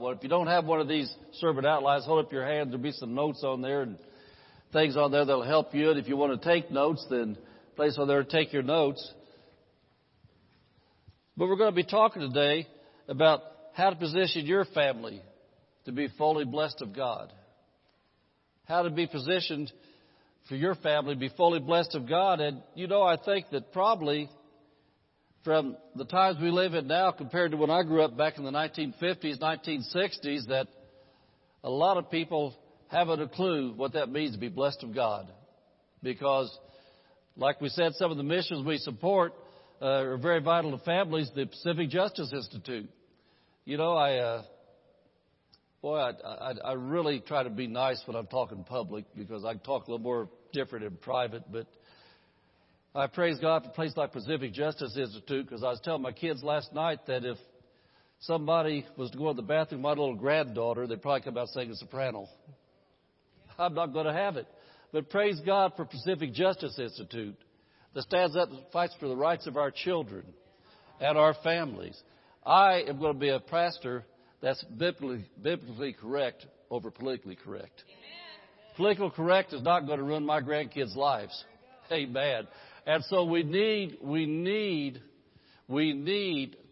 Well, if you don't have one of these sermon outlines, hold up your hand. There'll be some notes on there and things on there that'll help you. And if you want to take notes, then place on there and take your notes. But we're going to be talking today about how to position your family to be fully blessed of God. How to be positioned for your family to be fully blessed of God. And, you know, I think that probably from the times we live in now compared to when I grew up back in the 1950s, 1960s, that a lot of people haven't a clue what that means to be blessed of God. Because, like we said, some of the missions we support are very vital to families. The Pacific Justice Institute. You know, I really try to be nice when I'm talking public because I can talk a little more different in private. But I praise God for a place like Pacific Justice Institute, because I was telling my kids last night that if somebody was to go in the bathroom, my little granddaughter, they'd probably come out singing soprano. I'm not going to have it. But praise God for Pacific Justice Institute that stands up and fights for the rights of our children and our families. I am going to be a pastor that's biblically correct over politically correct. Amen. Political correct is not going to ruin my grandkids' lives. Amen. And so we need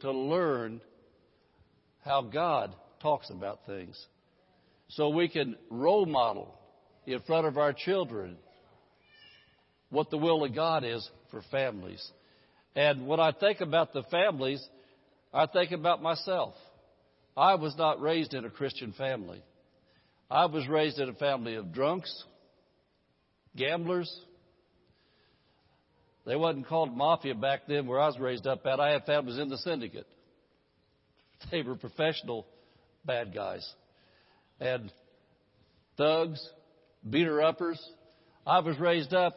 to learn how God talks about things so we can role model in front of our children what the will of God is for families. And when I think about the families, I think about myself. I was not raised in a Christian family. I was raised in a family of drunks, gamblers. They wasn't called mafia back then where I was raised up at. I had families in the syndicate. They were professional bad guys. And thugs, beater-uppers. I was raised up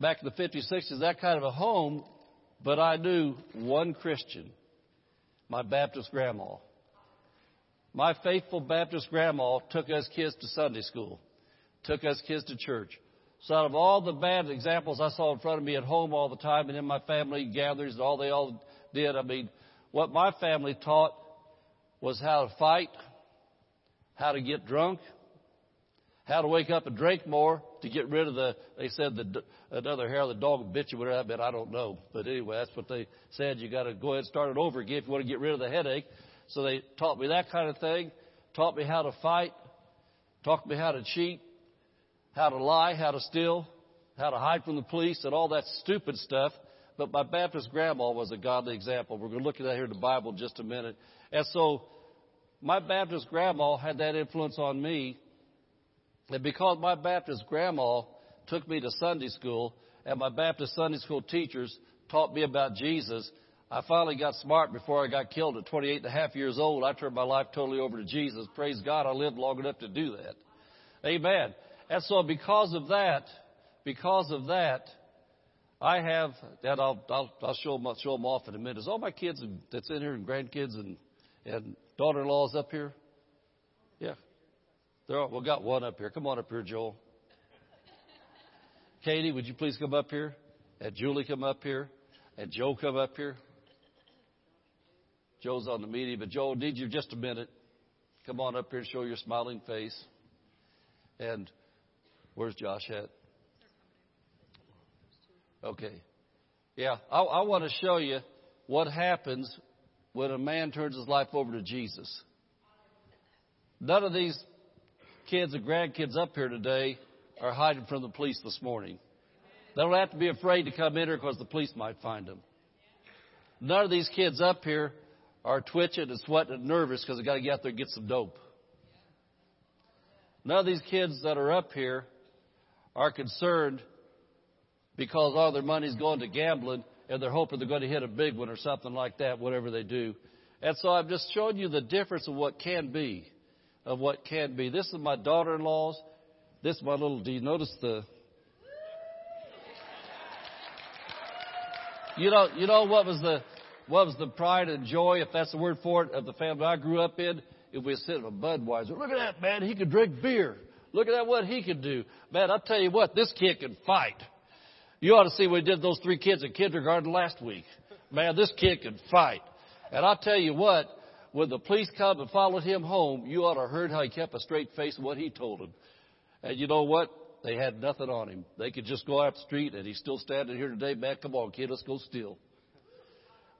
back in the 50s, 60s, that kind of a home, but I knew one Christian, my Baptist grandma. My faithful Baptist grandma took us kids to Sunday school, took us kids to church. So out of all the bad examples I saw in front of me at home all the time and in my family gatherings and all they all did, I mean, what my family taught was how to fight, how to get drunk, how to wake up and drink more to get rid of another hair of the dog will bit you, whatever that meant, I don't know. But anyway, that's what they said. You got to go ahead and start it over again if you want to get rid of the headache. So they taught me that kind of thing, taught me how to fight, taught me how to cheat, how to lie, how to steal, how to hide from the police, and all that stupid stuff. But my Baptist grandma was a godly example. We're going to look at that here in the Bible in just a minute. And so my Baptist grandma had that influence on me. And because my Baptist grandma took me to Sunday school, and my Baptist Sunday school teachers taught me about Jesus, I finally got smart before I got killed at 28 and a half years old. I turned my life totally over to Jesus. Praise God, I lived long enough to do that. Amen. And so because of that, I have, and I'll show them off in a minute. Is all my kids that's in here and grandkids and daughter-in-laws up here? Yeah. We've got one up here. Come on up here, Joel. Katie, would you please come up here? And Julie, come up here. And Joe, come up here. Joe's on the meeting, but Joe, need you just a minute. Come on up here and show your smiling face. And where's Josh at? Okay. Yeah, I want to show you what happens when a man turns his life over to Jesus. None of these kids and grandkids up here today are hiding from the police this morning. They don't have to be afraid to come in here because the police might find them. None of these kids up here are twitching and sweating and nervous because they've got to get out there and get some dope. None of these kids that are up here are concerned because all their money's going to gambling and they're hoping they're going to hit a big one or something like that, whatever they do. And so I'm just showing you the difference of what can be, of what can be. This is my daughter-in-law's. This is my little D. Notice the... You know what was the pride and joy, if that's the word for it, of the family I grew up in? If we sit in a Budweiser, look at that, man, he could drink beer. Look at that, what he could do. Man, I'll tell you what, this kid can fight. You ought to see what we did those three kids in kindergarten last week. Man, this kid can fight. And I'll tell you what, When the police come and followed him home, you ought to have heard how he kept a straight face and what he told them. And you know what? They had nothing on him. They could just go out the street, and he's still standing here today. Man, come on, kid, let's go steal.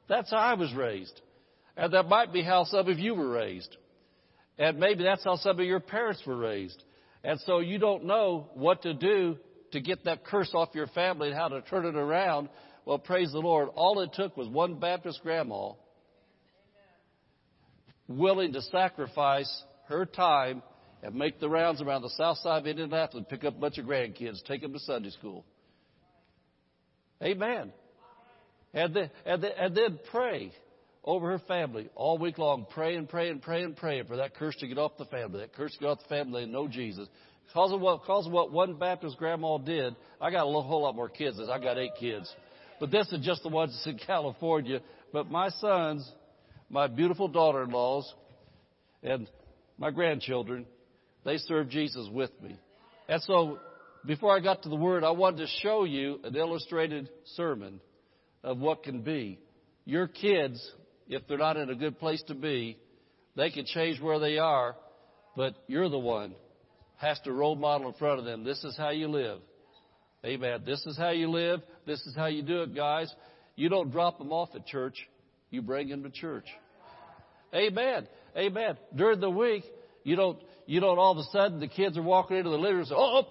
That's how I was raised. And that might be how some of you were raised. And maybe that's how some of your parents were raised. And so you don't know what to do to get that curse off your family and how to turn it around. Well, praise the Lord. All it took was one Baptist grandma willing to sacrifice her time and make the rounds around the south side of Indianapolis, pick up a bunch of grandkids, take them to Sunday school. Amen. And then pray over her family all week long. Pray and pray and pray and pray for that curse to get off the family. That curse to get off the family and know Jesus. Because of what one Baptist grandma did, I got a whole lot more kids. I got 8 kids. But this is just the ones that's in California. But my sons, my beautiful daughter-in-laws, and my grandchildren, they serve Jesus with me. And so before I got to the Word, I wanted to show you an illustrated sermon of what can be. Your kids, if they're not in a good place to be, they can change where they are, but you're the one has to role model in front of them. This is how you live. Amen. This is how you live. This is how you do it, guys. You don't drop them off at church. You bring them to church. Amen. Amen. During the week, you don't all of a sudden the kids are walking into the living room and say, oh,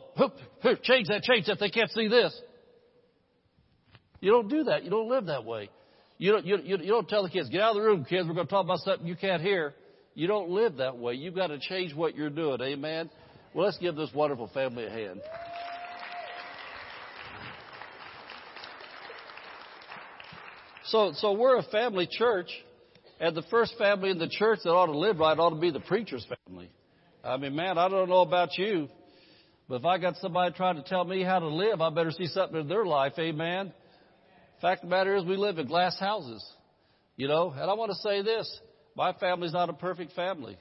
change that. They can't see this. You don't do that. You don't live that way. You don't tell the kids, get out of the room, kids. We're going to talk about something you can't hear. You don't live that way. You've got to change what you're doing. Amen. Well, let's give this wonderful family a hand. So we're a family church, and the first family in the church that ought to live right ought to be the preacher's family. I mean, man, I don't know about you, but if I got somebody trying to tell me how to live, I better see something in their life, amen? Fact of the matter is we live in glass houses, you know. And I want to say this, my family's not a perfect family,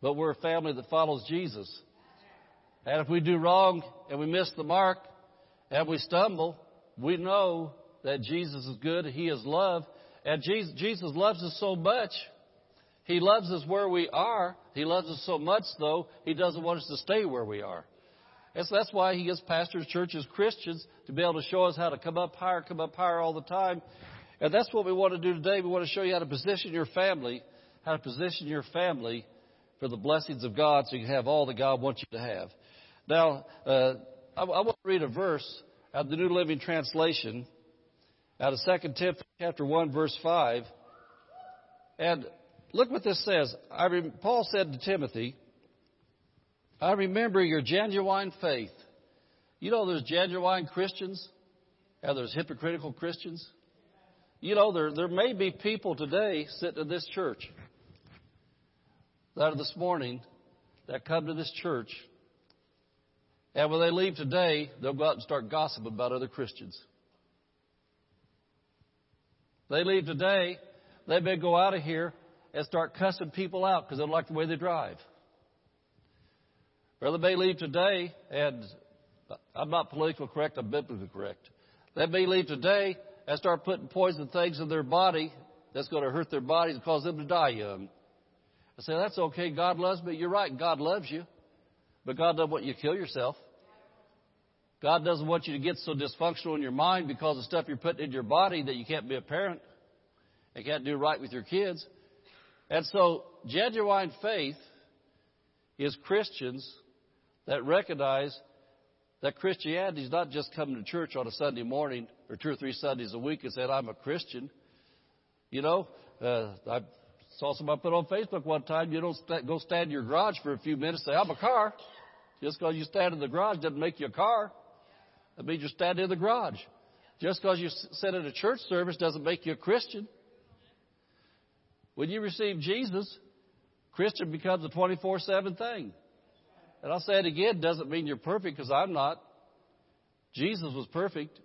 but we're a family that follows Jesus. And if we do wrong and we miss the mark and we stumble, we know that Jesus is good, He is love, and Jesus loves us so much. He loves us where we are. He loves us so much, though, He doesn't want us to stay where we are. And so that's why He gives pastors, churches, Christians, to be able to show us how to come up higher all the time. And that's what we want to do today. We want to show you how to position your family for the blessings of God so you can have all that God wants you to have. Now, I want to read a verse out of the New Living Translation. Out of 2 Timothy chapter 1, verse 5. And look what this says. Paul said to Timothy, I remember your genuine faith. You know there's genuine Christians and there's hypocritical Christians. You know, there may be people today sitting in this church that are this morning that come to this church. And when they leave today, they'll go out and start gossiping about other Christians. They leave today, they may go out of here and start cussing people out because they don't like the way they drive. Or they may leave today, and I'm not politically correct, I'm biblically correct. They may leave today and start putting poison things in their body that's going to hurt their body and cause them to die young. I say, that's okay, God loves me. You're right, God loves you. But God doesn't want you to kill yourself. God doesn't want you to get so dysfunctional in your mind because of stuff you're putting in your body that you can't be a parent and can't do right with your kids. And so genuine faith is Christians that recognize that Christianity is not just coming to church on a Sunday morning or 2 or 3 Sundays a week and saying, I'm a Christian. You know, I saw somebody put on Facebook one time, you don't go stand in your garage for a few minutes and say, I'm a car. Just because you stand in the garage doesn't make you a car. That means you stand in the garage. Just because you sit in a church service doesn't make you a Christian. When you receive Jesus, Christian becomes a 24/7 thing. And I'll say it again, doesn't mean you're perfect, because I'm not. Jesus was perfect.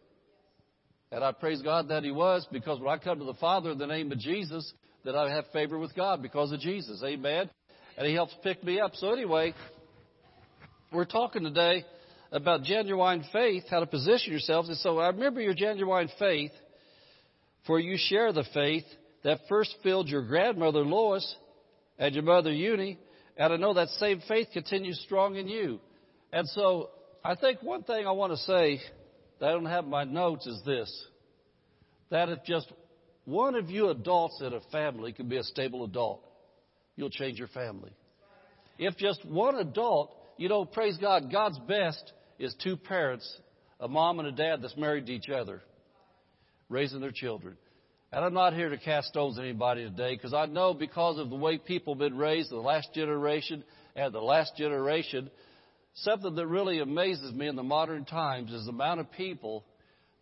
And I praise God that He was, because when I come to the Father in the name of Jesus, then I have favor with God because of Jesus. Amen. And He helps pick me up. So anyway, we're talking today about genuine faith, how to position yourselves. And so I remember your genuine faith, for you share the faith that first filled your grandmother Lois and your mother Eunice, and I know that same faith continues strong in you. And so I think one thing I want to say that I don't have in my notes is this, that if just one of you adults in a family can be a stable adult, you'll change your family. If just one adult, you know, praise God, God's best is two parents, a mom and a dad that's married to each other, raising their children. And I'm not here to cast stones at anybody today, because I know because of the way people have been raised in the last generation and the last generation, something that really amazes me in the modern times is the amount of people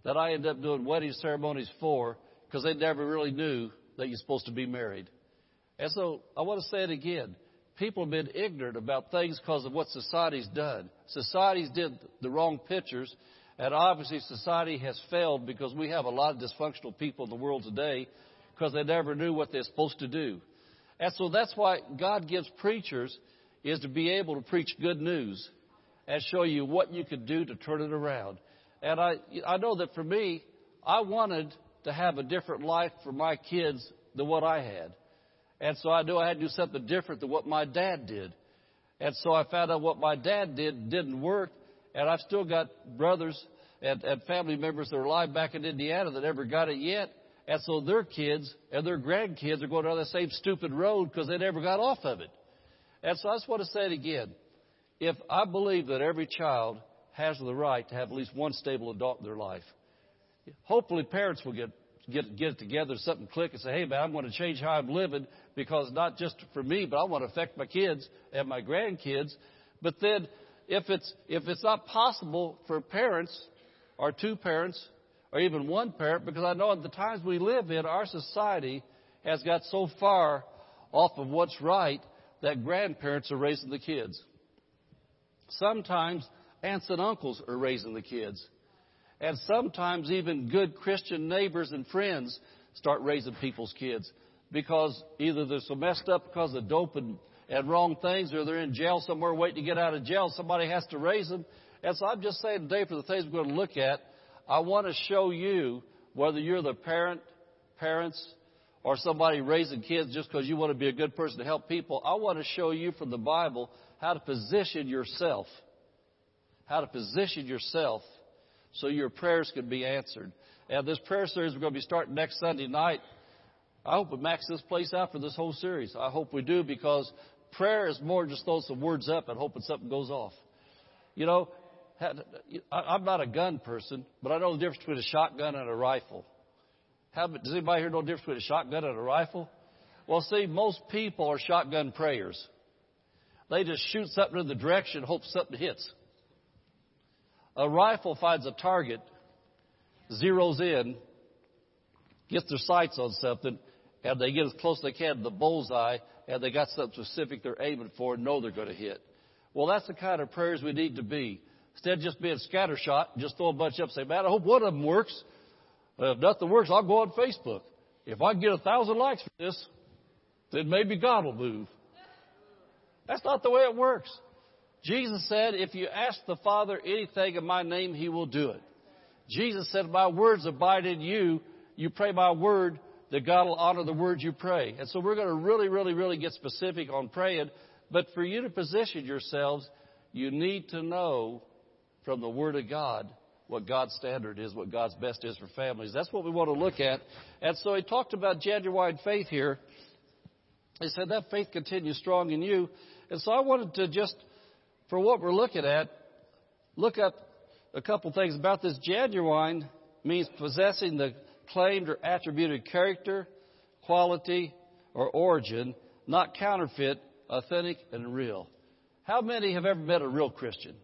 that I end up doing wedding ceremonies for because they never really knew that you're supposed to be married. And so I want to say it again. People have been ignorant about things because of what society's done. Society's did the wrong pictures, and obviously society has failed because we have a lot of dysfunctional people in the world today because they never knew what they're supposed to do. And so that's why God gives preachers is to be able to preach good news and show you what you could do to turn it around. And I know that for me, I wanted to have a different life for my kids than what I had. And so I knew I had to do something different than what my dad did. And so I found out what my dad did didn't work. And I've still got brothers and family members that are alive back in Indiana that never got it yet. And so their kids and their grandkids are going down that same stupid road because they never got off of it. And so I just want to say it again. If I believe that every child has the right to have at least one stable adult in their life, hopefully parents will get it together, something click and say, hey, man, I'm going to change how I'm living because not just for me, but I want to affect my kids and my grandkids. But then if it's not possible for parents or two parents or even one parent, because I know at the times we live in, our society has got so far off of what's right that grandparents are raising the kids. Sometimes aunts and uncles are raising the kids. And sometimes even good Christian neighbors and friends start raising people's kids because either they're so messed up because of dope and wrong things, or they're in jail somewhere waiting to get out of jail. Somebody has to raise them. And so I'm just saying today, for the things we're going to look at, I want to show you whether you're the parents, or somebody raising kids just because you want to be a good person to help people. I want to show you from the Bible how to position yourself so your prayers can be answered. And this prayer series we're going to be starting next Sunday night, I hope we max this place out for this whole series. I hope we do, because prayer is more just throwing some words up and hoping something goes off. You know, I'm not a gun person, but I know the difference between a shotgun and a rifle. Does anybody here know the difference between a shotgun and a rifle? Well, see, most people are shotgun prayers. They just shoot something in the direction, hope something hits. A rifle finds a target, zeroes in, gets their sights on something, and they get as close as they can to the bullseye, and they got something specific they're aiming for and know they're going to hit. Well, that's the kind of prayers we need to be. Instead of just being scattershot, just throw a bunch up and say, man, I hope one of them works. If nothing works, I'll go on Facebook. If I can get 1,000 likes for this, then maybe God will move. That's not the way it works. Jesus said, if you ask the Father anything in my name, he will do it. Jesus said, my words abide in you. You pray my word, that God will honor the word you pray. And so we're going to really, really, really get specific on praying. But for you to position yourselves, you need to know from the Word of God what God's standard is, what God's best is for families. That's what we want to look at. And so he talked about genuine faith here. He said that faith continues strong in you. And so I wanted to just, for what we're looking at, look up a couple things about this. Genuine means possessing the claimed or attributed character, quality, or origin, not counterfeit, authentic, and real. How many have ever met a real Christian?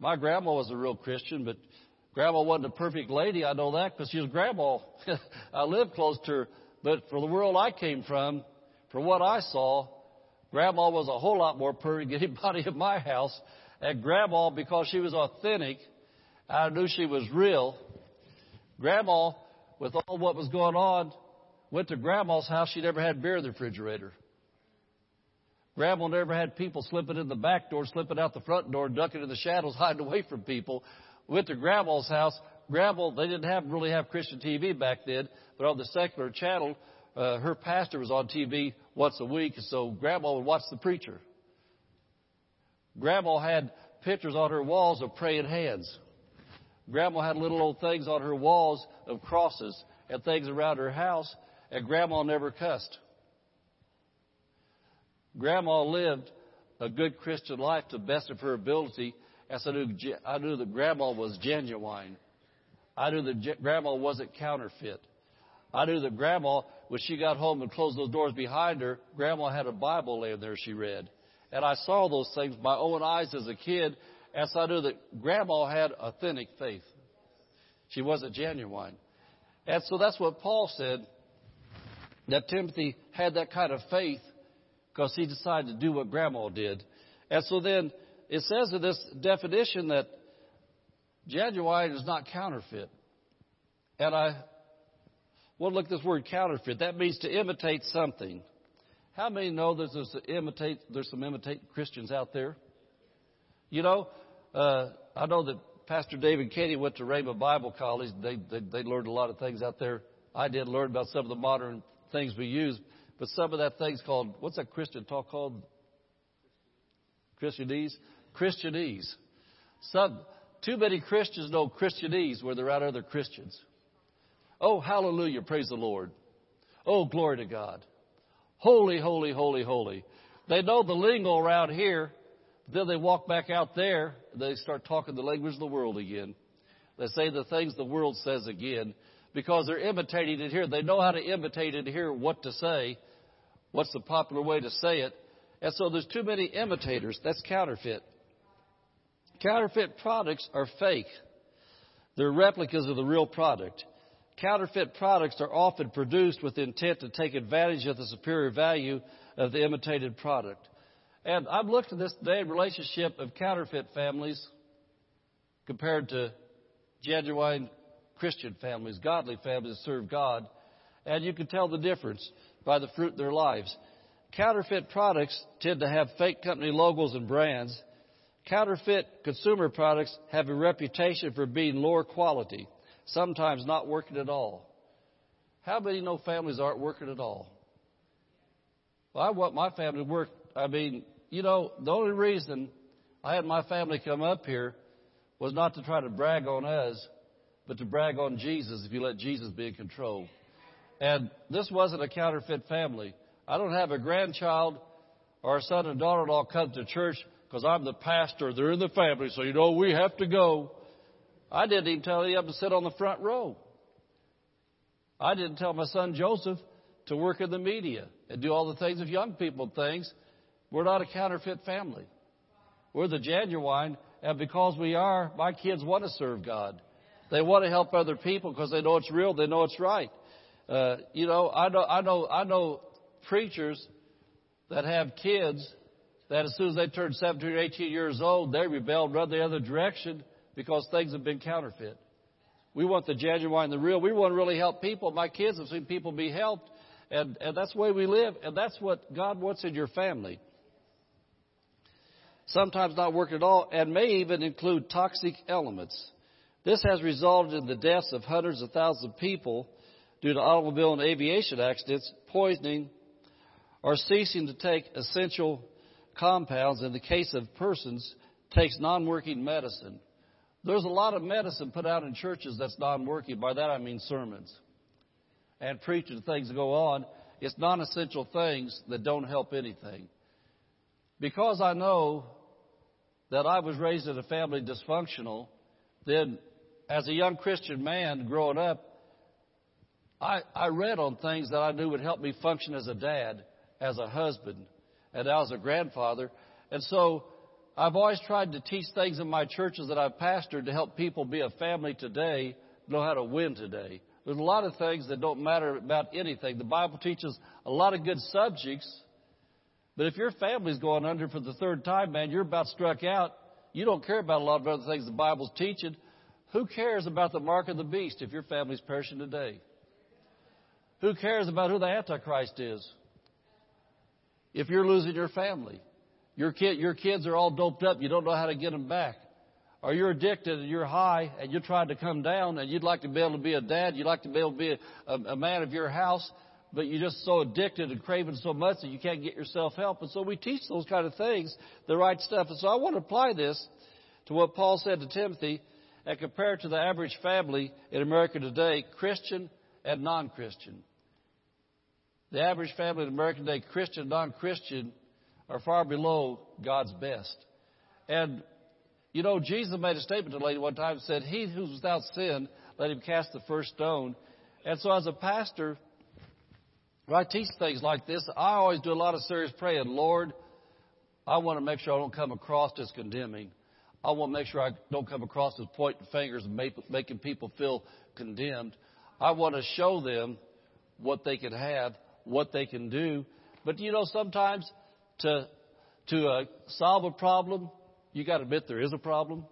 My grandma was a real Christian, but grandma wasn't a perfect lady. I know that because she was grandma. I lived close to her. But for the world I came from, for what I saw, grandma was a whole lot more perfect than anybody in my house. And grandma, because she was authentic, I knew she was real. Grandma, with all what was going on, went to grandma's house. She never had beer in the refrigerator. Grandma never had people slipping in the back door, slipping out the front door, ducking in the shadows, hiding away from people. Went to Grandma's house. Grandma, they didn't really have Christian TV back then, but on the secular channel, her pastor was on TV once a week, so Grandma would watch the preacher. Grandma had pictures on her walls of praying hands. Grandma had little old things on her walls of crosses and things around her house, and Grandma never cussed. Grandma lived a good Christian life to the best of her ability, as I knew that Grandma was genuine. I knew that Grandma wasn't counterfeit. I knew that Grandma, when she got home and closed those doors behind her, Grandma had a Bible laying there she read. And I saw those things with my own eyes as a kid, as I knew that Grandma had authentic faith. She wasn't genuine. And so that's what Paul said, that Timothy had that kind of faith because he decided to do what Grandma did. And so then it says in this definition that genuine is not counterfeit. And I want to look at this word counterfeit. That means to imitate something. How many know there's some imitate Christians out there? You know, I know that Pastor David Katie went to Rhema Bible College. They learned a lot of things out there. I did learn about some of the modern things we use. But some of that thing's called, what's that Christian talk called? Christianese? Christianese. Too many Christians know Christianese where they're out other Christians. Oh, hallelujah, praise the Lord. Oh, glory to God. Holy, holy, holy, holy. They know the lingo around here. Then they walk back out there. They start talking the language of the world again. They say the things the world says again because they're imitating it here. They know how to imitate it here, what to say. What's the popular way to say it? And so there's too many imitators. That's counterfeit. Counterfeit products are fake. They're replicas of the real product. Counterfeit products are often produced with the intent to take advantage of the superior value of the imitated product. And I've looked at this today, relationship of counterfeit families compared to genuine Christian families, godly families that serve God. And you can tell the difference by the fruit of their lives. Counterfeit products tend to have fake company logos and brands. Counterfeit consumer products have a reputation for being lower quality, sometimes not working at all. How many know families aren't working at all? Well, I want my family to work. I mean, you know, the only reason I had my family come up here was not to try to brag on us, but to brag on Jesus if you let Jesus be in control. And this wasn't a counterfeit family. I don't have a grandchild or a son and daughter-in-law come to church because I'm the pastor. They're in the family, so, you know, we have to go. I didn't even tell any of them to sit on the front row. I didn't tell my son Joseph to work in the media and do all the things of young people things. We're not a counterfeit family. We're the genuine, and because we are, my kids want to serve God. They want to help other people because they know it's real. They know it's right. You know, I know preachers that have kids that as soon as they turn 17 or 18 years old, they rebel and run the other direction because things have been counterfeit. We want the genuine, the real. We want to really help people. My kids have seen people be helped, and that's the way we live, and that's what God wants in your family. Sometimes not working at all, and may even include toxic elements. This has resulted in the deaths of hundreds of thousands of people due to automobile and aviation accidents, poisoning, or ceasing to take essential compounds. In the case of persons, takes non-working medicine. There's a lot of medicine put out in churches that's non-working. By that I mean sermons and preaching, things that go on. It's non-essential things that don't help anything. Because I know that I was raised in a family dysfunctional, then as a young Christian man growing up, I read on things that I knew would help me function as a dad, as a husband, and now as a grandfather. And so I've always tried to teach things in my churches that I've pastored to help people be a family today, know how to win today. There's a lot of things that don't matter about anything. The Bible teaches a lot of good subjects, but if your family's going under for the third time, man, you're about struck out. You don't care about a lot of other things the Bible's teaching. Who cares about the mark of the beast if your family's perishing today? Who cares about who the Antichrist is if you're losing your family? Your kids are all doped up. You don't know how to get them back. or you're addicted and you're high and you're trying to come down and you'd like to be able to be a dad, you'd like to be able to be a man of your house, but you're just so addicted and craving so much that you can't get yourself help. And so we teach those kind of things, the right stuff. And so I want to apply this to what Paul said to Timothy and compare it to the average family in America today, Christian and non-Christian. The average family in America today, Christian, non-Christian, are far below God's best. And, you know, Jesus made a statement to a lady one time and said, he who's without sin, let him cast the first stone. And so as a pastor, when I teach things like this, I always do a lot of serious praying. Lord, I want to make sure I don't come across as condemning. I want to make sure I don't come across as pointing fingers and making people feel condemned. I want to show them what they can have, what they can do. But, you know, sometimes to solve a problem, you got to admit there is a problem.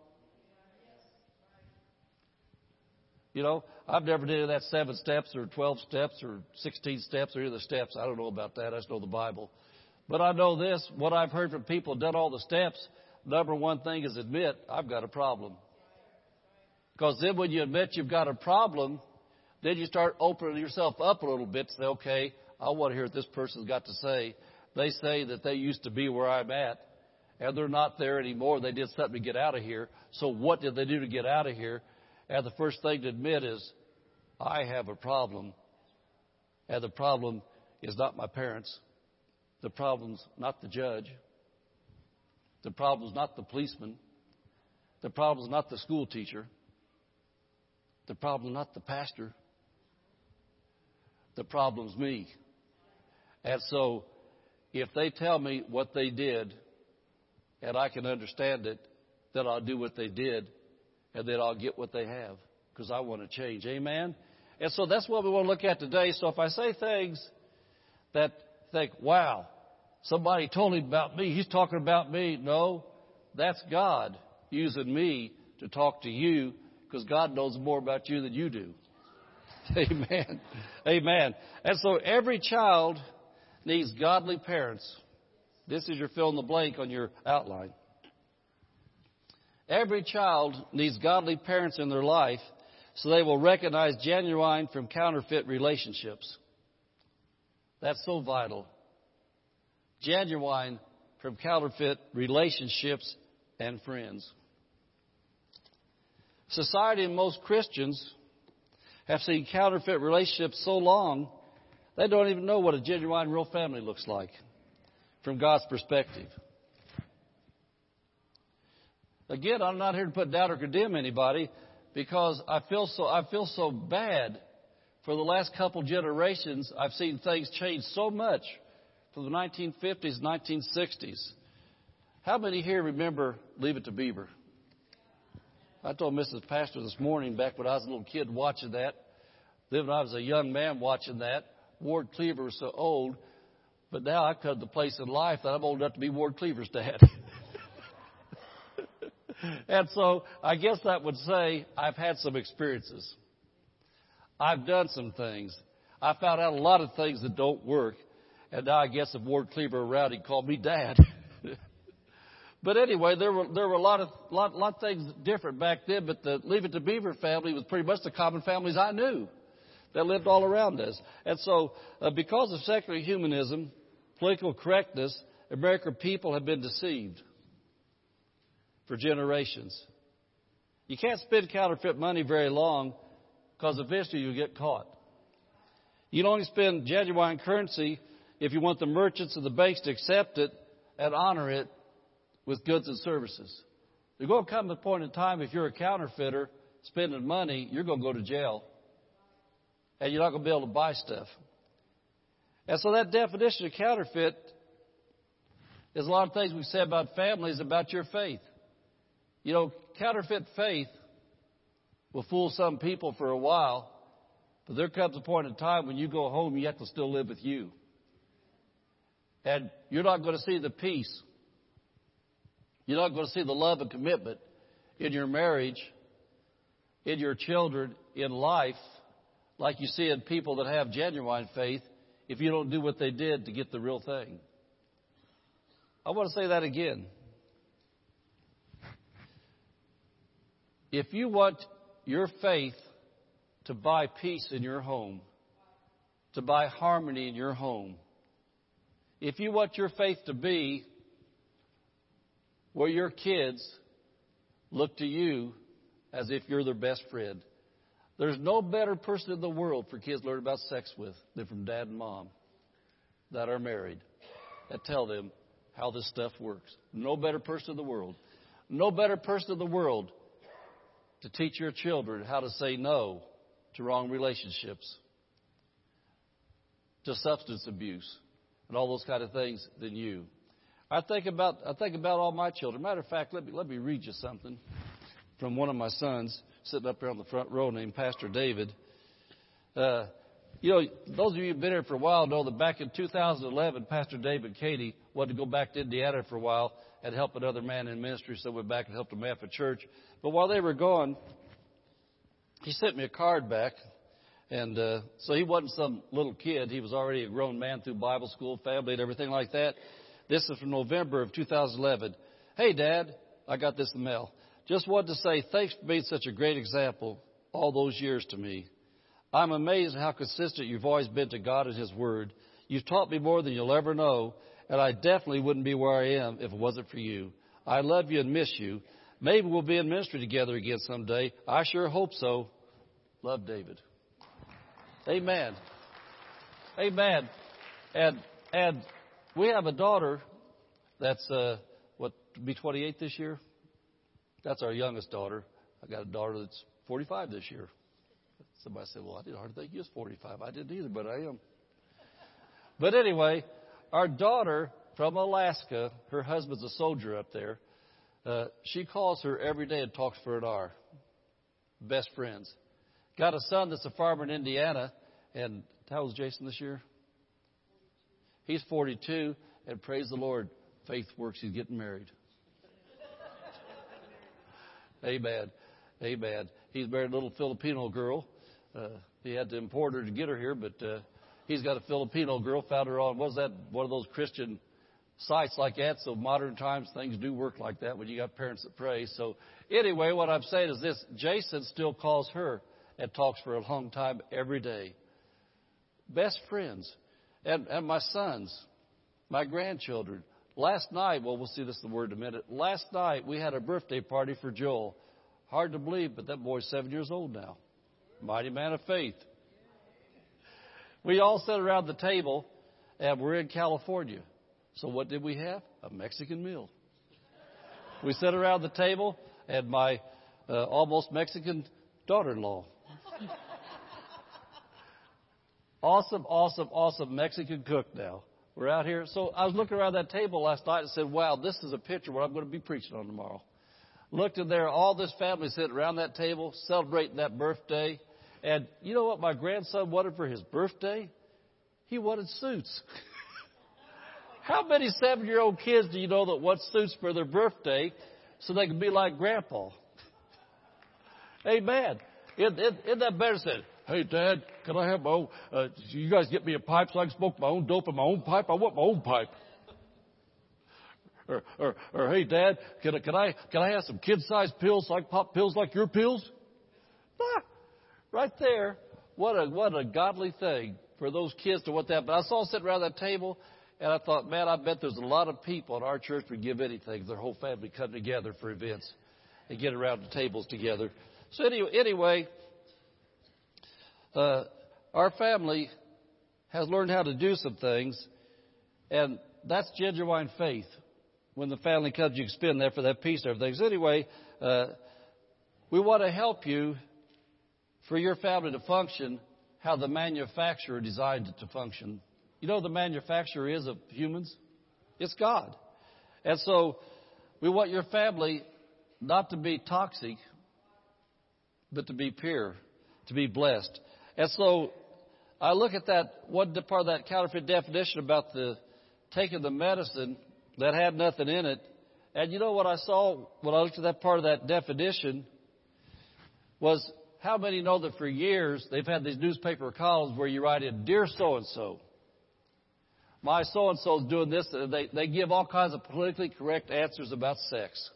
You know, I've never did that 7 steps or 12 steps or 16 steps or any of the steps. I don't know about that. I just know the Bible. But I know this, what I've heard from people who've done all the steps, number one thing is admit I've got a problem. Because then when you admit you've got a problem, then you start opening yourself up a little bit to say, okay, I want to hear what this person's got to say. They say that they used to be where I'm at, and they're not there anymore. They did something to get out of here. So what did they do to get out of here? And the first thing to admit is, I have a problem. And the problem is not my parents. The problem's not the judge. The problem's not the policeman. The problem's not the school teacher. The problem's not the pastor. The problem's me. And so if they tell me what they did and I can understand it, then I'll do what they did and then I'll get what they have because I want to change. Amen? And so that's what we want to look at today. So if I say things that think, wow, somebody told him about me, he's talking about me. No, that's God using me to talk to you because God knows more about you than you do. Amen. Amen. And so every child needs godly parents. This is your fill in the blank on your outline. Every child needs godly parents in their life so they will recognize genuine from counterfeit relationships. That's so vital. Genuine from counterfeit relationships and friends. Society and most Christians have seen counterfeit relationships so long they don't even know what a genuine real family looks like from God's perspective. Again, I'm not here to put doubt or condemn anybody because I feel so bad for the last couple generations. I've seen things change so much from the 1950s, 1960s. How many here remember Leave It to Beaver? I told Mrs. Pastor this morning back when I was a little kid watching that, then when I was a young man watching that, Ward Cleaver was so old, but now I've come to the place in life that I'm old enough to be Ward Cleaver's dad. And so I guess that would say I've had some experiences. I've done some things. I found out a lot of things that don't work. And now I guess if Ward Cleaver were around, he'd call me dad. But anyway, there were a lot of things different back then, but the Leave It to Beaver family was pretty much the common families I knew that lived all around us. And so because of secular humanism, political correctness, American people have been deceived for generations. You can't spend counterfeit money very long because eventually you'll get caught. You don't only spend genuine currency if you want the merchants and the banks to accept it and honor it with goods and services. There's going to come a point in time if you're a counterfeiter spending money, you're going to go to jail. And you're not going to be able to buy stuff. And so that definition of counterfeit is a lot of things we've said about families, about your faith. You know, counterfeit faith will fool some people for a while, but there comes a point in time when you go home, you have to still live with you. And you're not going to see the peace. You're not going to see the love and commitment in your marriage, in your children, in life, like you see in people that have genuine faith if you don't do what they did to get the real thing. I want to say that again. If you want your faith to buy peace in your home, to buy harmony in your home, if you want your faith to be where your kids look to you as if you're their best friend, there's no better person in the world for kids to learn about sex with than from dad and mom that are married, that tell them how this stuff works. No better person in the world. No better person in the world to teach your children how to say no to wrong relationships, to substance abuse, and all those kind of things than you. I think about all my children. Matter of fact, let me read you something from one of my sons sitting up here on the front row named Pastor David. Those of you who've been here for a while know that back in 2011, Pastor David Katie wanted to go back to Indiana for a while and help another man in ministry, so went back and helped him at the church. But while they were gone, he sent me a card back. And so he wasn't some little kid. He was already a grown man through Bible school, family, and everything like that. This is from November of 2011. Hey, Dad, I got this in the mail. Just wanted to say thanks for being such a great example all those years to me. I'm amazed at how consistent you've always been to God and His Word. You've taught me more than you'll ever know, and I definitely wouldn't be where I am if it wasn't for you. I love you and miss you. Maybe we'll be in ministry together again someday. I sure hope so. Love, David. Amen. Amen. And we have a daughter that's, will be 28 this year? That's our youngest daughter. I got a daughter that's 45 this year. Somebody said, well, I didn't hardly think you was 45. I didn't either, but I am. But anyway, our daughter from Alaska, her husband's a soldier up there. She calls her every day and talks for an hour. Best friends. Got a son that's a farmer in Indiana. And how old's Jason this year? He's 42. And praise the Lord, faith works. He's getting married. Amen. Amen. He's married a little Filipino girl. He had to import her to get her here, but he's got a Filipino girl. Found her on, was that one of those Christian sites like that? So modern times, things do work like that when you got parents that pray. So anyway, what I'm saying is this: Jason still calls her and talks for a long time every day. Best friends, and my sons, my grandchildren. Last night, well, we'll see this in the Word in a minute. Last night we had a birthday party for Joel. Hard to believe, but that boy's 7 years old now. Mighty man of faith. We all sat around the table, and we're in California. So what did we have? A Mexican meal. We sat around the table, and my almost Mexican daughter-in-law. Awesome Mexican cook now. We're out here. So I was looking around that table last night and said, wow, this is a picture of what I'm going to be preaching on tomorrow. Looked in there, all this family sitting around that table, celebrating that birthday. And you know what my grandson wanted for his birthday? He wanted suits. How many 7-year-old kids do you know that want suits for their birthday so they can be like Grandpa? Amen. Isn't that better said, hey, Dad, can I have my own? You guys get me a pipe so I can smoke my own dope in my own pipe? I want my own pipe. Or hey, Dad, can I have some kid-sized pills so I can pop pills like your pills? Ah, right there, what a godly thing for those kids to want that. But I saw them sitting around that table, and I thought, man, I bet there's a lot of people in our church would give anything if their whole family come together for events and get around the tables together. So anyway, our family has learned how to do some things, and that's genuine faith. When the family comes, you can spend there for that peace and everything. So anyway, we want to help you for your family to function how the manufacturer designed it to function. You know the manufacturer is of humans? It's God. And so we want your family not to be toxic, but to be pure, to be blessed. And so I look at that one part of that counterfeit definition about the taking the medicine that had nothing in it. And you know what I saw when I looked at that part of that definition was how many know that for years they've had these newspaper columns where you write in, Dear So-and-so, my so-and-so's doing this. And they give all kinds of politically correct answers about sex.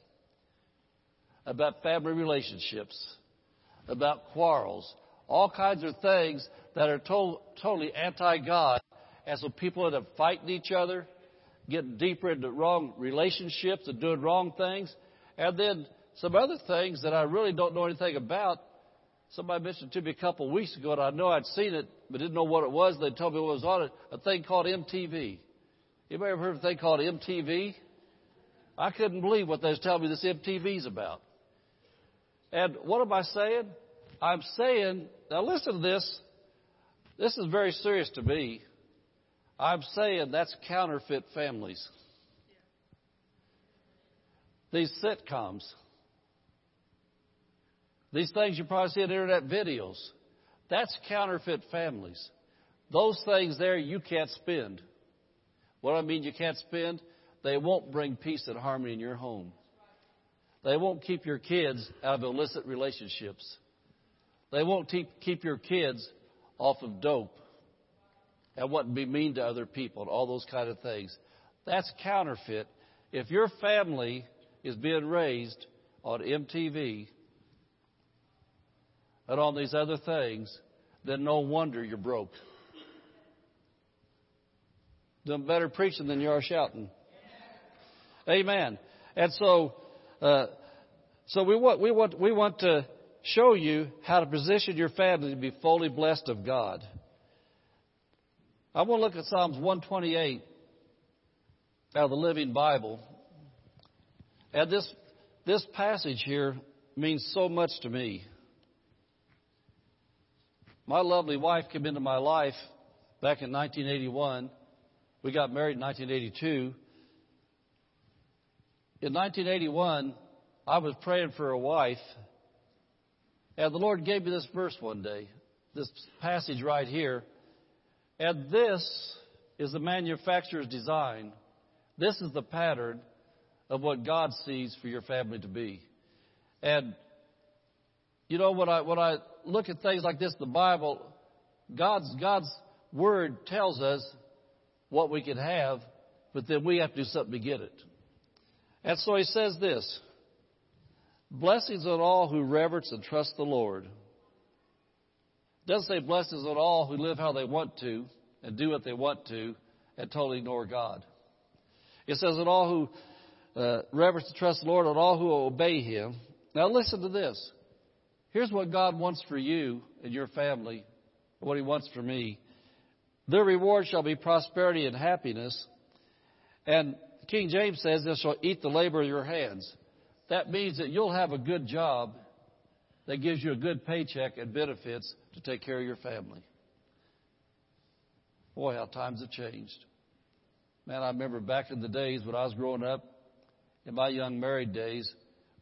about family relationships, about quarrels, all kinds of things that are totally anti-God. And so people end up fighting each other, getting deeper into wrong relationships and doing wrong things. And then some other things that I really don't know anything about. Somebody mentioned to me a couple of weeks ago, and I know I'd seen it, but didn't know what it was. They told me what was on it, a thing called MTV. Anybody ever heard of a thing called MTV? I couldn't believe what they was telling me this MTV's about. And what am I saying? I'm saying, now listen to this. This is very serious to me. I'm saying that's counterfeit families. These sitcoms. These things you probably see in internet videos. That's counterfeit families. Those things there you can't spend. What I mean you can't spend? They won't bring peace and harmony in your home. They won't keep your kids out of illicit relationships. They won't keep your kids off of dope and wouldn't be mean to other people and all those kind of things. That's counterfeit. If your family is being raised on MTV and on these other things, then no wonder you're broke. Doing better preaching than you are shouting. Amen. And so, we want to show you how to position your family to be fully blessed of God. I want to look at Psalms 128 out of the Living Bible. And this passage here means so much to me. My lovely wife came into my life back in 1981. We got married in 1982. In 1981, I was praying for a wife, and the Lord gave me this verse one day, this passage right here. And this is the manufacturer's design. This is the pattern of what God sees for your family to be. And, you know, when I look at things like this in the Bible, God's Word tells us what we can have, but then we have to do something to get it. And so he says this, blessings on all who reverence and trust the Lord. It doesn't say blessings on all who live how they want to and do what they want to and totally ignore God. It says on all who reverence and trust the Lord, on all who obey him. Now listen to this. Here's what God wants for you and your family, what he wants for me. Their reward shall be prosperity and happiness. And King James says, this shall eat the labor of your hands. That means that you'll have a good job that gives you a good paycheck and benefits to take care of your family. Boy, how times have changed. Man, I remember back in the days when I was growing up, in my young married days,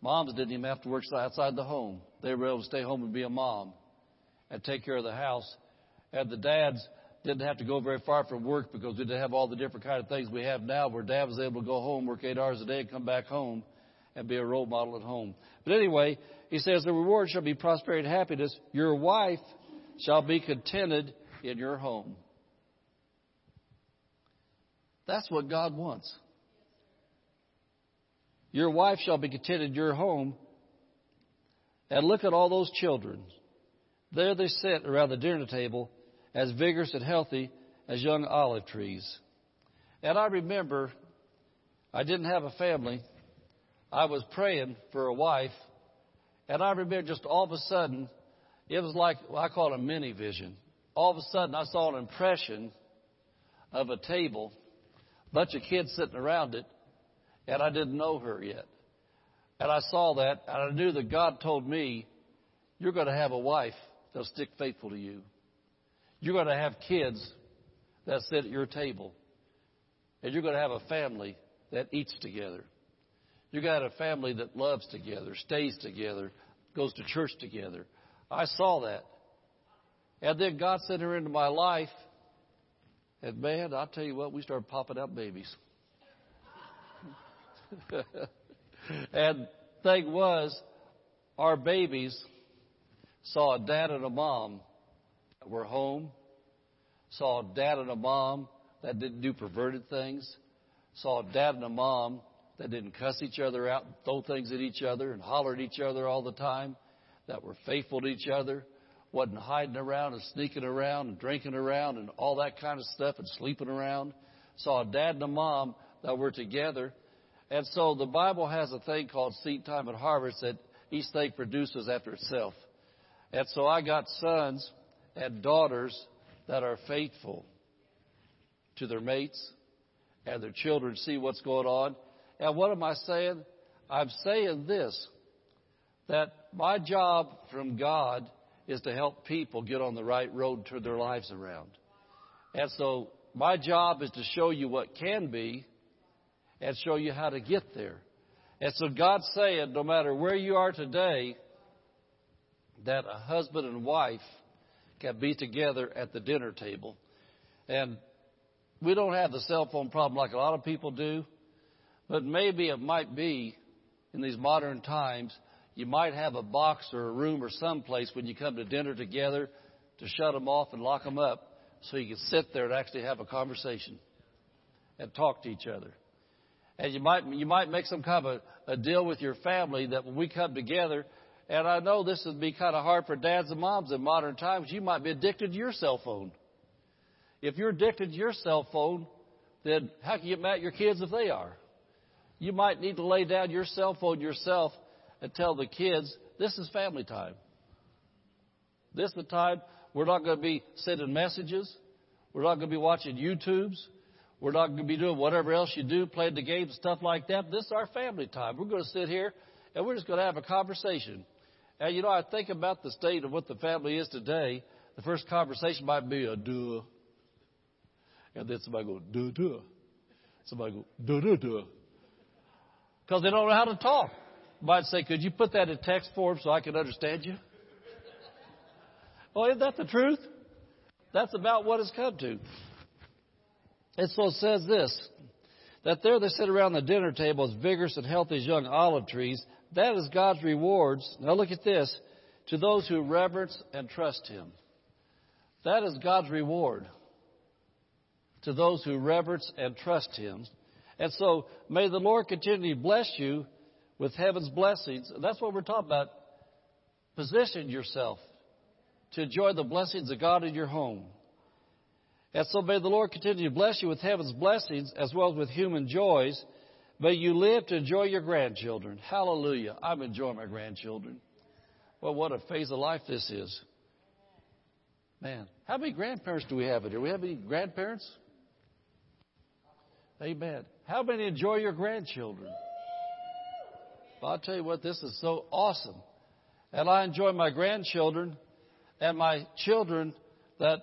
moms didn't even have to work outside the home. They were able to stay home and be a mom and take care of the house. And the dads didn't have to go very far from work because we didn't have all the different kind of things we have now where dad was able to go home, work 8 hours a day, and come back home and be a role model at home. But anyway, he says, the reward shall be prosperity and happiness. Your wife shall be contented in your home. That's what God wants. Your wife shall be contented in your home. And look at all those children. There they sit around the dinner table, as vigorous and healthy as young olive trees. And I remember I didn't have a family. I was praying for a wife. And I remember just all of a sudden, it was like, well, I call it a mini vision. All of a sudden, I saw an impression of a table, a bunch of kids sitting around it, and I didn't know her yet. And I saw that, and I knew that God told me, you're going to have a wife that'll stick faithful to you. You're going to have kids that sit at your table. And you're going to have a family that eats together. You're going to have a family that loves together, stays together, goes to church together. I saw that. And then God sent her into my life. And man, I'll tell you what, we started popping out babies. And thing was, our babies saw a dad and a mom that were home, saw a dad and a mom that didn't do perverted things, saw a dad and a mom that didn't cuss each other out and throw things at each other and holler at each other all the time, that were faithful to each other, wasn't hiding around and sneaking around and drinking around and all that kind of stuff and sleeping around. Saw a dad and a mom that were together. And so the Bible has a thing called seed time and harvest, that each thing produces after itself. And so I got sons and daughters that are faithful to their mates, and their children see what's going on. And what am I saying? I'm saying this, that my job from God is to help people get on the right road, turn their lives around. And so my job is to show you what can be and show you how to get there. And so God's saying, no matter where you are today, that a husband and wife can be together at the dinner table. And we don't have the cell phone problem like a lot of people do, but maybe it might be in these modern times, you might have a box or a room or someplace when you come to dinner together to shut them off and lock them up so you can sit there and actually have a conversation and talk to each other. And you might make some kind of a deal with your family that when we come together, and I know this would be kind of hard for dads and moms in modern times, you might be addicted to your cell phone. If you're addicted to your cell phone, then how can you get mad at your kids if they are? You might need to lay down your cell phone yourself and tell the kids, this is family time. This is the time we're not going to be sending messages. We're not going to be watching YouTubes. We're not going to be doing whatever else you do, playing the games, stuff like that. This is our family time. We're going to sit here, and we're just going to have a conversation. And, you know, I think about the state of what the family is today. The first conversation might be a duh. And then somebody goes, duh, duh. Somebody goes, duh, duh, duh. Because they don't know how to talk. Might say, could you put that in text form so I can understand you? Oh, isn't that the truth? That's about what it's come to. And so it says this, that there they sit around the dinner table as vigorous and healthy as young olive trees. That is God's rewards. Now look at this. To those who reverence and trust him. That is God's reward. To those who reverence and trust him. And so may the Lord continue to bless you with heaven's blessings. And that's what we're talking about. Position yourself to enjoy the blessings of God in your home. And so may the Lord continue to bless you with heaven's blessings as well as with human joys. May you live to enjoy your grandchildren. Hallelujah. I'm enjoying my grandchildren. Well, what a phase of life this is. Man, how many grandparents do we have in here? Do we have any grandparents? Amen. How many enjoy your grandchildren? Well, I'll tell you what, this is so awesome. And I enjoy my grandchildren and my children that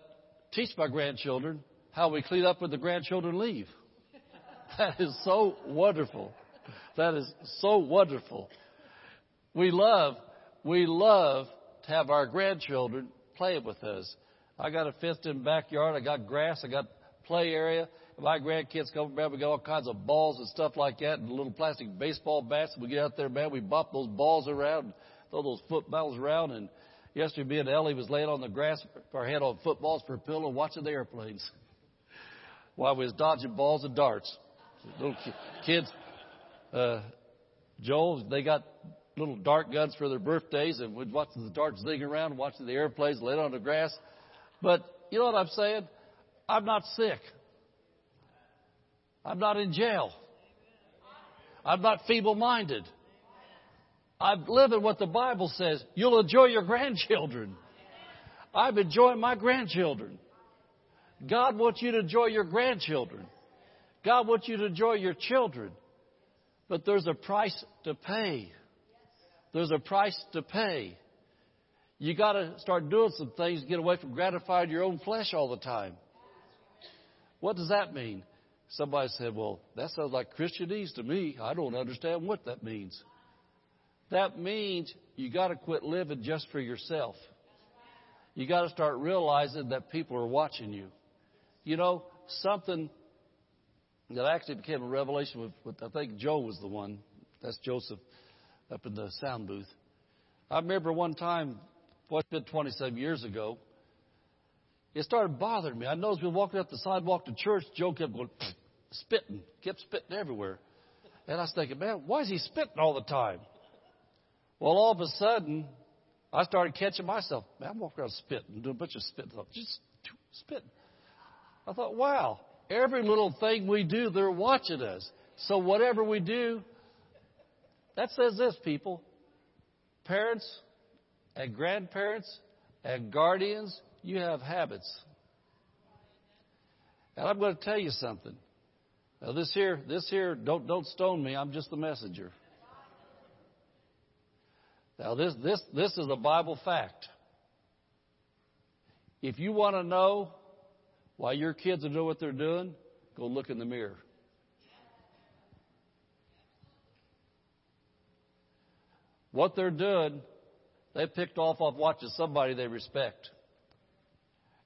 teach my grandchildren how we clean up when the grandchildren leave. That is so wonderful. That is so wonderful. We love to have our grandchildren playing with us. I got a fenced-in backyard. I got grass. I got play area. My grandkids come, man, we got all kinds of balls and stuff like that and little plastic baseball bats. We get out there, man, we bop those balls around and throw those footballs around. And yesterday, me and Ellie was laying on the grass, our head on footballs for a pillow, watching the airplanes while we was dodging balls and darts. Little kids, Joel, they got little dart guns for their birthdays, and we'd watch the darts zing around, watching the airplanes, laying on the grass. But you know what I'm saying? I'm not sick. I'm not in jail. I'm not feeble-minded. I'm living what the Bible says. You'll enjoy your grandchildren. I'm enjoying my grandchildren. God wants you to enjoy your grandchildren. God wants you to enjoy your children. But there's a price to pay. There's a price to pay. You got to start doing some things to get away from gratifying your own flesh all the time. What does that mean? Somebody said, well, that sounds like Christianese to me. I don't understand what that means. That means you got to quit living just for yourself. You got to start realizing that people are watching you. You know, something that actually became a revelation with I think Joe was the one. That's Joseph up in the sound booth. I remember one time, boy, it's been 27 years ago, it started bothering me. I noticed we were walking up the sidewalk to church. Joe kept going, spitting, kept spitting everywhere. And I was thinking, man, why is he spitting all the time? Well, all of a sudden, I started catching myself. Man, I'm walking around spitting, doing a bunch of spitting. Just spitting. I thought, wow, every little thing we do, they're watching us. So whatever we do, that says this, people. Parents and grandparents and guardians, you have habits. And I'm going to tell you something. Now this here, don't stone me. I'm just the messenger. Now this is a Bible fact. If you want to know why your kids don't know what they're doing, go look in the mirror. What they're doing, they picked off watching somebody they respect.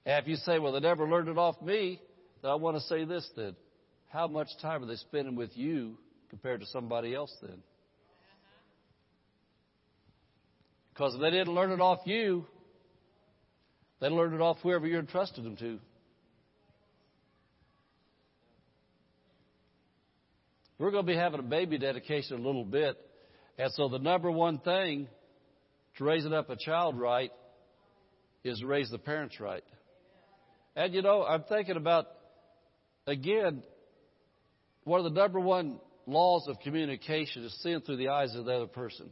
And if you say, well, they never learned it off me, then I want to say this then. How much time are they spending with you compared to somebody else then? Because if they didn't learn it off you, they learned it off whoever you entrusted them to. We're going to be having a baby dedication in a little bit. And so the number one thing to raising up a child right is to raise the parents right. And, I'm thinking about, again, one of the number one laws of communication is seeing through the eyes of the other person.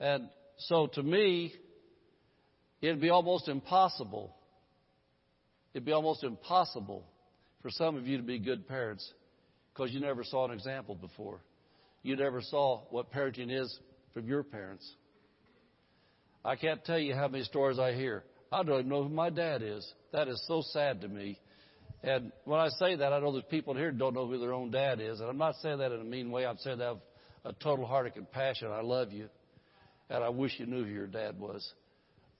And so to me, it'd be almost impossible for some of you to be good parents because you never saw an example before. You never saw what parenting is from your parents. I can't tell you how many stories I hear. I don't even know who my dad is. That is so sad to me. And when I say that, I know there's people here who don't know who their own dad is. And I'm not saying that in a mean way. I'm saying that with a total heart of compassion. I love you. And I wish you knew who your dad was.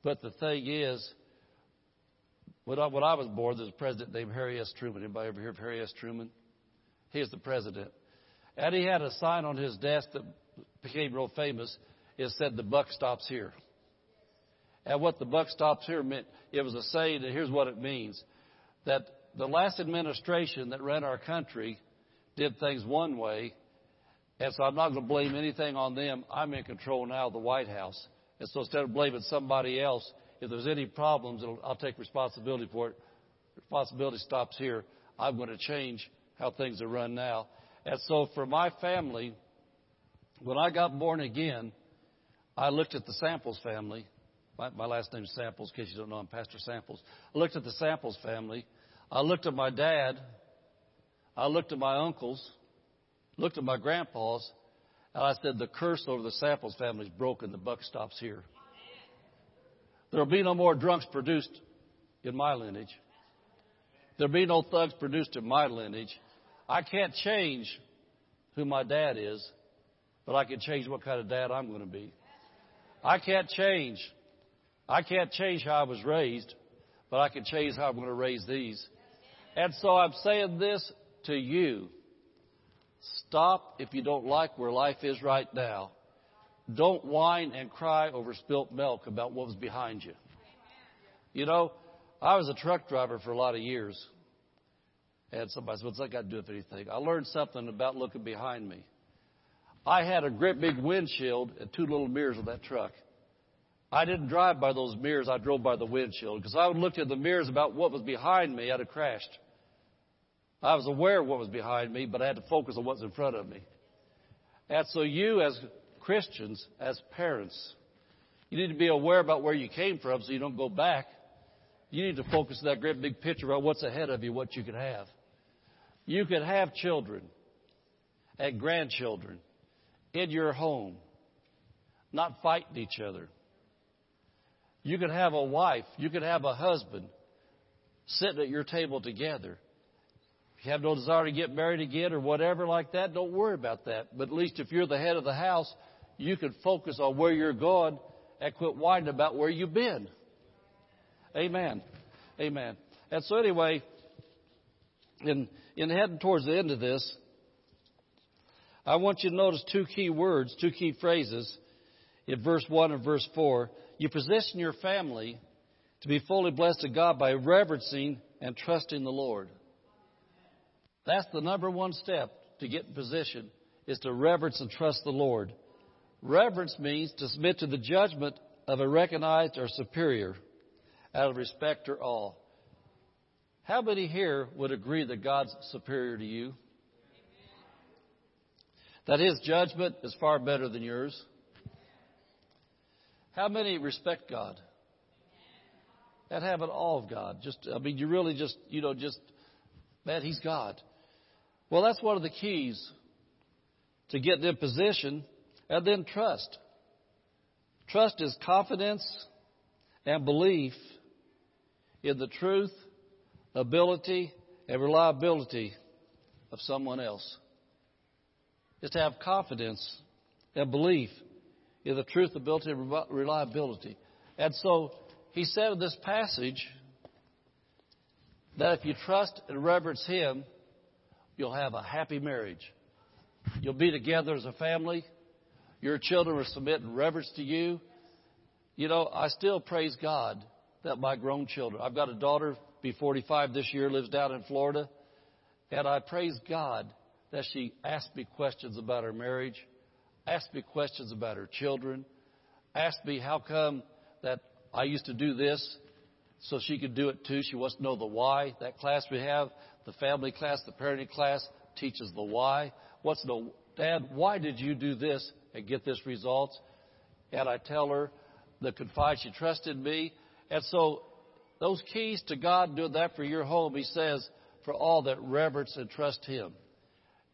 But the thing is, when I was born, there was a president named Harry S. Truman. Anybody ever hear of Harry S. Truman? He was the president. And he had a sign on his desk that became real famous. It said, "The buck stops here." And what the buck stops here meant, it was a saying, and here's what it means. That the last administration that ran our country did things one way, and so I'm not going to blame anything on them. I'm in control now of the White House. And so instead of blaming somebody else, if there's any problems, I'll take responsibility for it. Responsibility stops here. I'm going to change how things are run now. And so for my family, when I got born again, I looked at the Samples family. My last name is Samples, in case you don't know, I'm Pastor Samples. I looked at the Samples family. I looked at my dad. I looked at my uncles. Looked at my grandpas. And I said, the curse over the Samples family is broken. The buck stops here. There will be no more drunks produced in my lineage. There will be no thugs produced in my lineage. I can't change who my dad is, but I can change what kind of dad I'm going to be. I can't change how I was raised, but I can change how I'm going to raise these. And so I'm saying this to you. Stop if you don't like where life is right now. Don't whine and cry over spilt milk about what was behind you. I was a truck driver for a lot of years. And somebody said, what's that got to do with anything? I learned something about looking behind me. I had a great big windshield and two little mirrors on that truck. I didn't drive by those mirrors. I drove by the windshield because I looked at the mirrors about what was behind me. I'd have crashed. I was aware of what was behind me, but I had to focus on what's in front of me. And so you as Christians, as parents, you need to be aware about where you came from so you don't go back. You need to focus on that great big picture about what's ahead of you, what you can have. You can have children and grandchildren in your home, not fighting each other. You could have a wife. You could have a husband sitting at your table together. If you have no desire to get married again or whatever like that, don't worry about that. But at least if you're the head of the house, you can focus on where you're going and quit whining about where you've been. Amen. And so anyway, in heading towards the end of this, I want you to notice two key words, two key phrases in verse 1 and verse 4. You position your family to be fully blessed of God by reverencing and trusting the Lord. That's the number one step to get in position is to reverence and trust the Lord. Reverence means to submit to the judgment of a recognized or superior out of respect or awe. How many here would agree that God's superior to you? That His judgment is far better than yours? How many respect God? And have an awe of God? You really man, He's God. Well, that's one of the keys to get in position, and then trust. Trust is confidence and belief in the truth, ability, and reliability of someone else. Is to have confidence and belief in the truth, ability, and reliability. And so he said in this passage that if you trust and reverence Him, you'll have a happy marriage. You'll be together as a family. Your children will submit and reverence to you. You know, I still praise God that my grown children. I've got a daughter, be 45 this year, lives down in Florida. And I praise God that she asked me questions about her marriage, asked me questions about her children, asked me how come that I used to do this so she could do it too. She wants to know the why. That class we have, the family class, the parenting class, teaches the why. Dad, why did you do this and get this result? And I tell her the confide she trusted me. And so those keys to God doing that for your home, he says, for all that reverence and trust Him.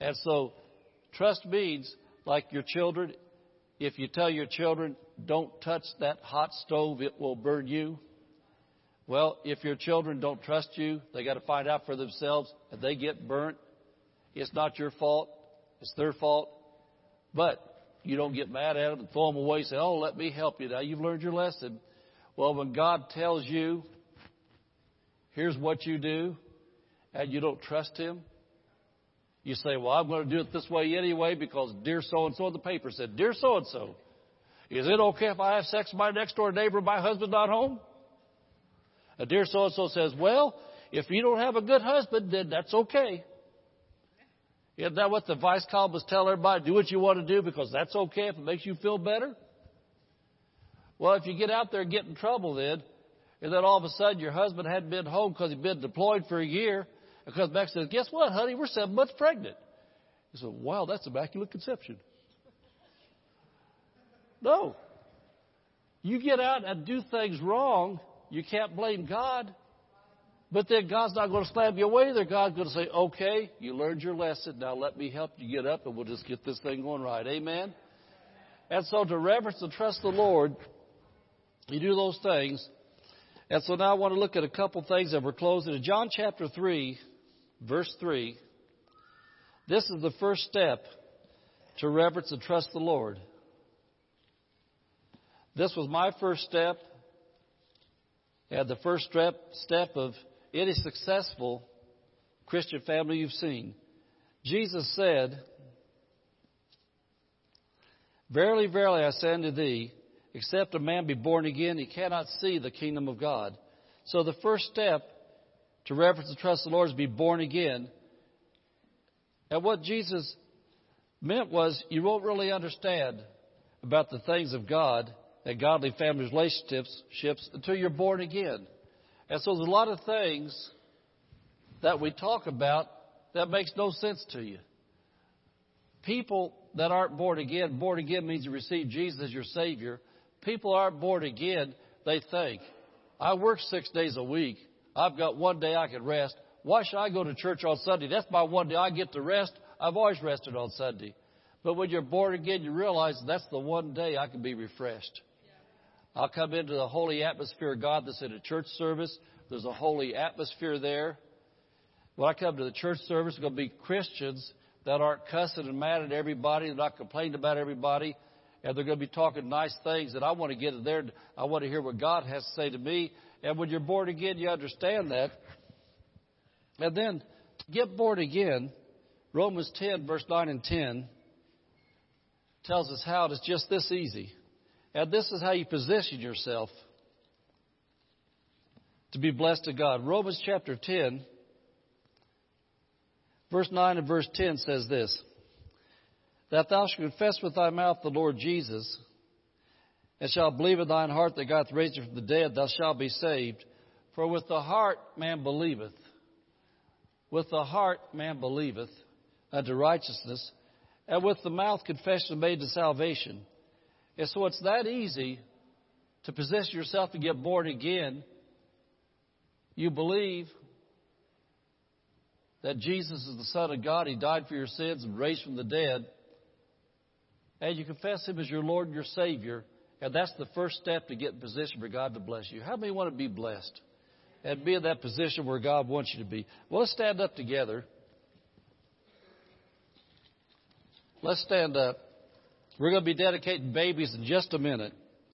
And so trust means like your children. If you tell your children, don't touch that hot stove, it will burn you. Well, if your children don't trust you, they got to find out for themselves. If they get burnt, it's not your fault. It's their fault. But you don't get mad at them and throw them away and say, oh, let me help you. Now you've learned your lesson. Well, when God tells you, here's what you do, and you don't trust Him, you say, well, I'm going to do it this way anyway because dear so-and-so in the paper said, dear so-and-so, is it okay if I have sex with my next-door neighbor, my husband not home? A dear so-and-so says, well, if you don't have a good husband, then that's okay. Isn't that what the vice columnists tell everybody? Do what you want to do because that's okay if it makes you feel better. Well, if you get out there and get in trouble then, and then all of a sudden your husband hadn't been home because he'd been deployed for a year, and comes back and says, guess what, honey? We're 7 months pregnant. You say, wow, that's immaculate conception. No. You get out and do things wrong, you can't blame God. But then God's not going to slam you away either. God's going to say, okay, you learned your lesson. Now let me help you get up and we'll just get this thing going right. Amen? And so to reverence and trust the Lord, you do those things. And so now I want to look at a couple things that we're closing. In John chapter 3, verse 3, this is the first step to reverence and trust the Lord. This was my first step and the first step of any successful Christian family you've seen. Jesus said, verily, verily, I say unto thee, except a man be born again, he cannot see the kingdom of God. So the first step to reverence and trust the Lord is be born again. And what Jesus meant was you won't really understand about the things of God and godly family relationships until you're born again. And so there's a lot of things that we talk about that makes no sense to you. People that aren't born again means you receive Jesus as your Savior. People aren't born again, they think, I work 6 days a week. I've got one day I can rest. Why should I go to church on Sunday? That's my one day I get to rest. I've always rested on Sunday. But when you're born again, you realize that's the one day I can be refreshed. I'll come into the holy atmosphere of God that's in a church service. There's a holy atmosphere there. When I come to the church service, there's going to be Christians that aren't cussing and mad at everybody. They're not complaining about everybody. And they're going to be talking nice things. And I want to get in there. I want to hear what God has to say to me. And when you're born again, you understand that. And then to get born again, Romans 10, verse 9 and 10, tells us how it's just this easy. And this is how you position yourself to be blessed to God. Romans chapter 10, verse 9 and verse 10 says this. that thou shalt confess with thy mouth the Lord Jesus, and shalt believe in thine heart that God hath raised him from the dead, thou shalt be saved. For with the heart man believeth, unto righteousness, and with the mouth confession is made to salvation. And so it's that easy to possess yourself and get born again. You believe that Jesus is the Son of God. He died for your sins and raised from the dead. And you confess Him as your Lord and your Savior. And that's the first step to get in position for God to bless you. How many want to be blessed and be in that position where God wants you to be? Well, let's stand up together. Let's stand up. We're going to be dedicating babies in just a minute.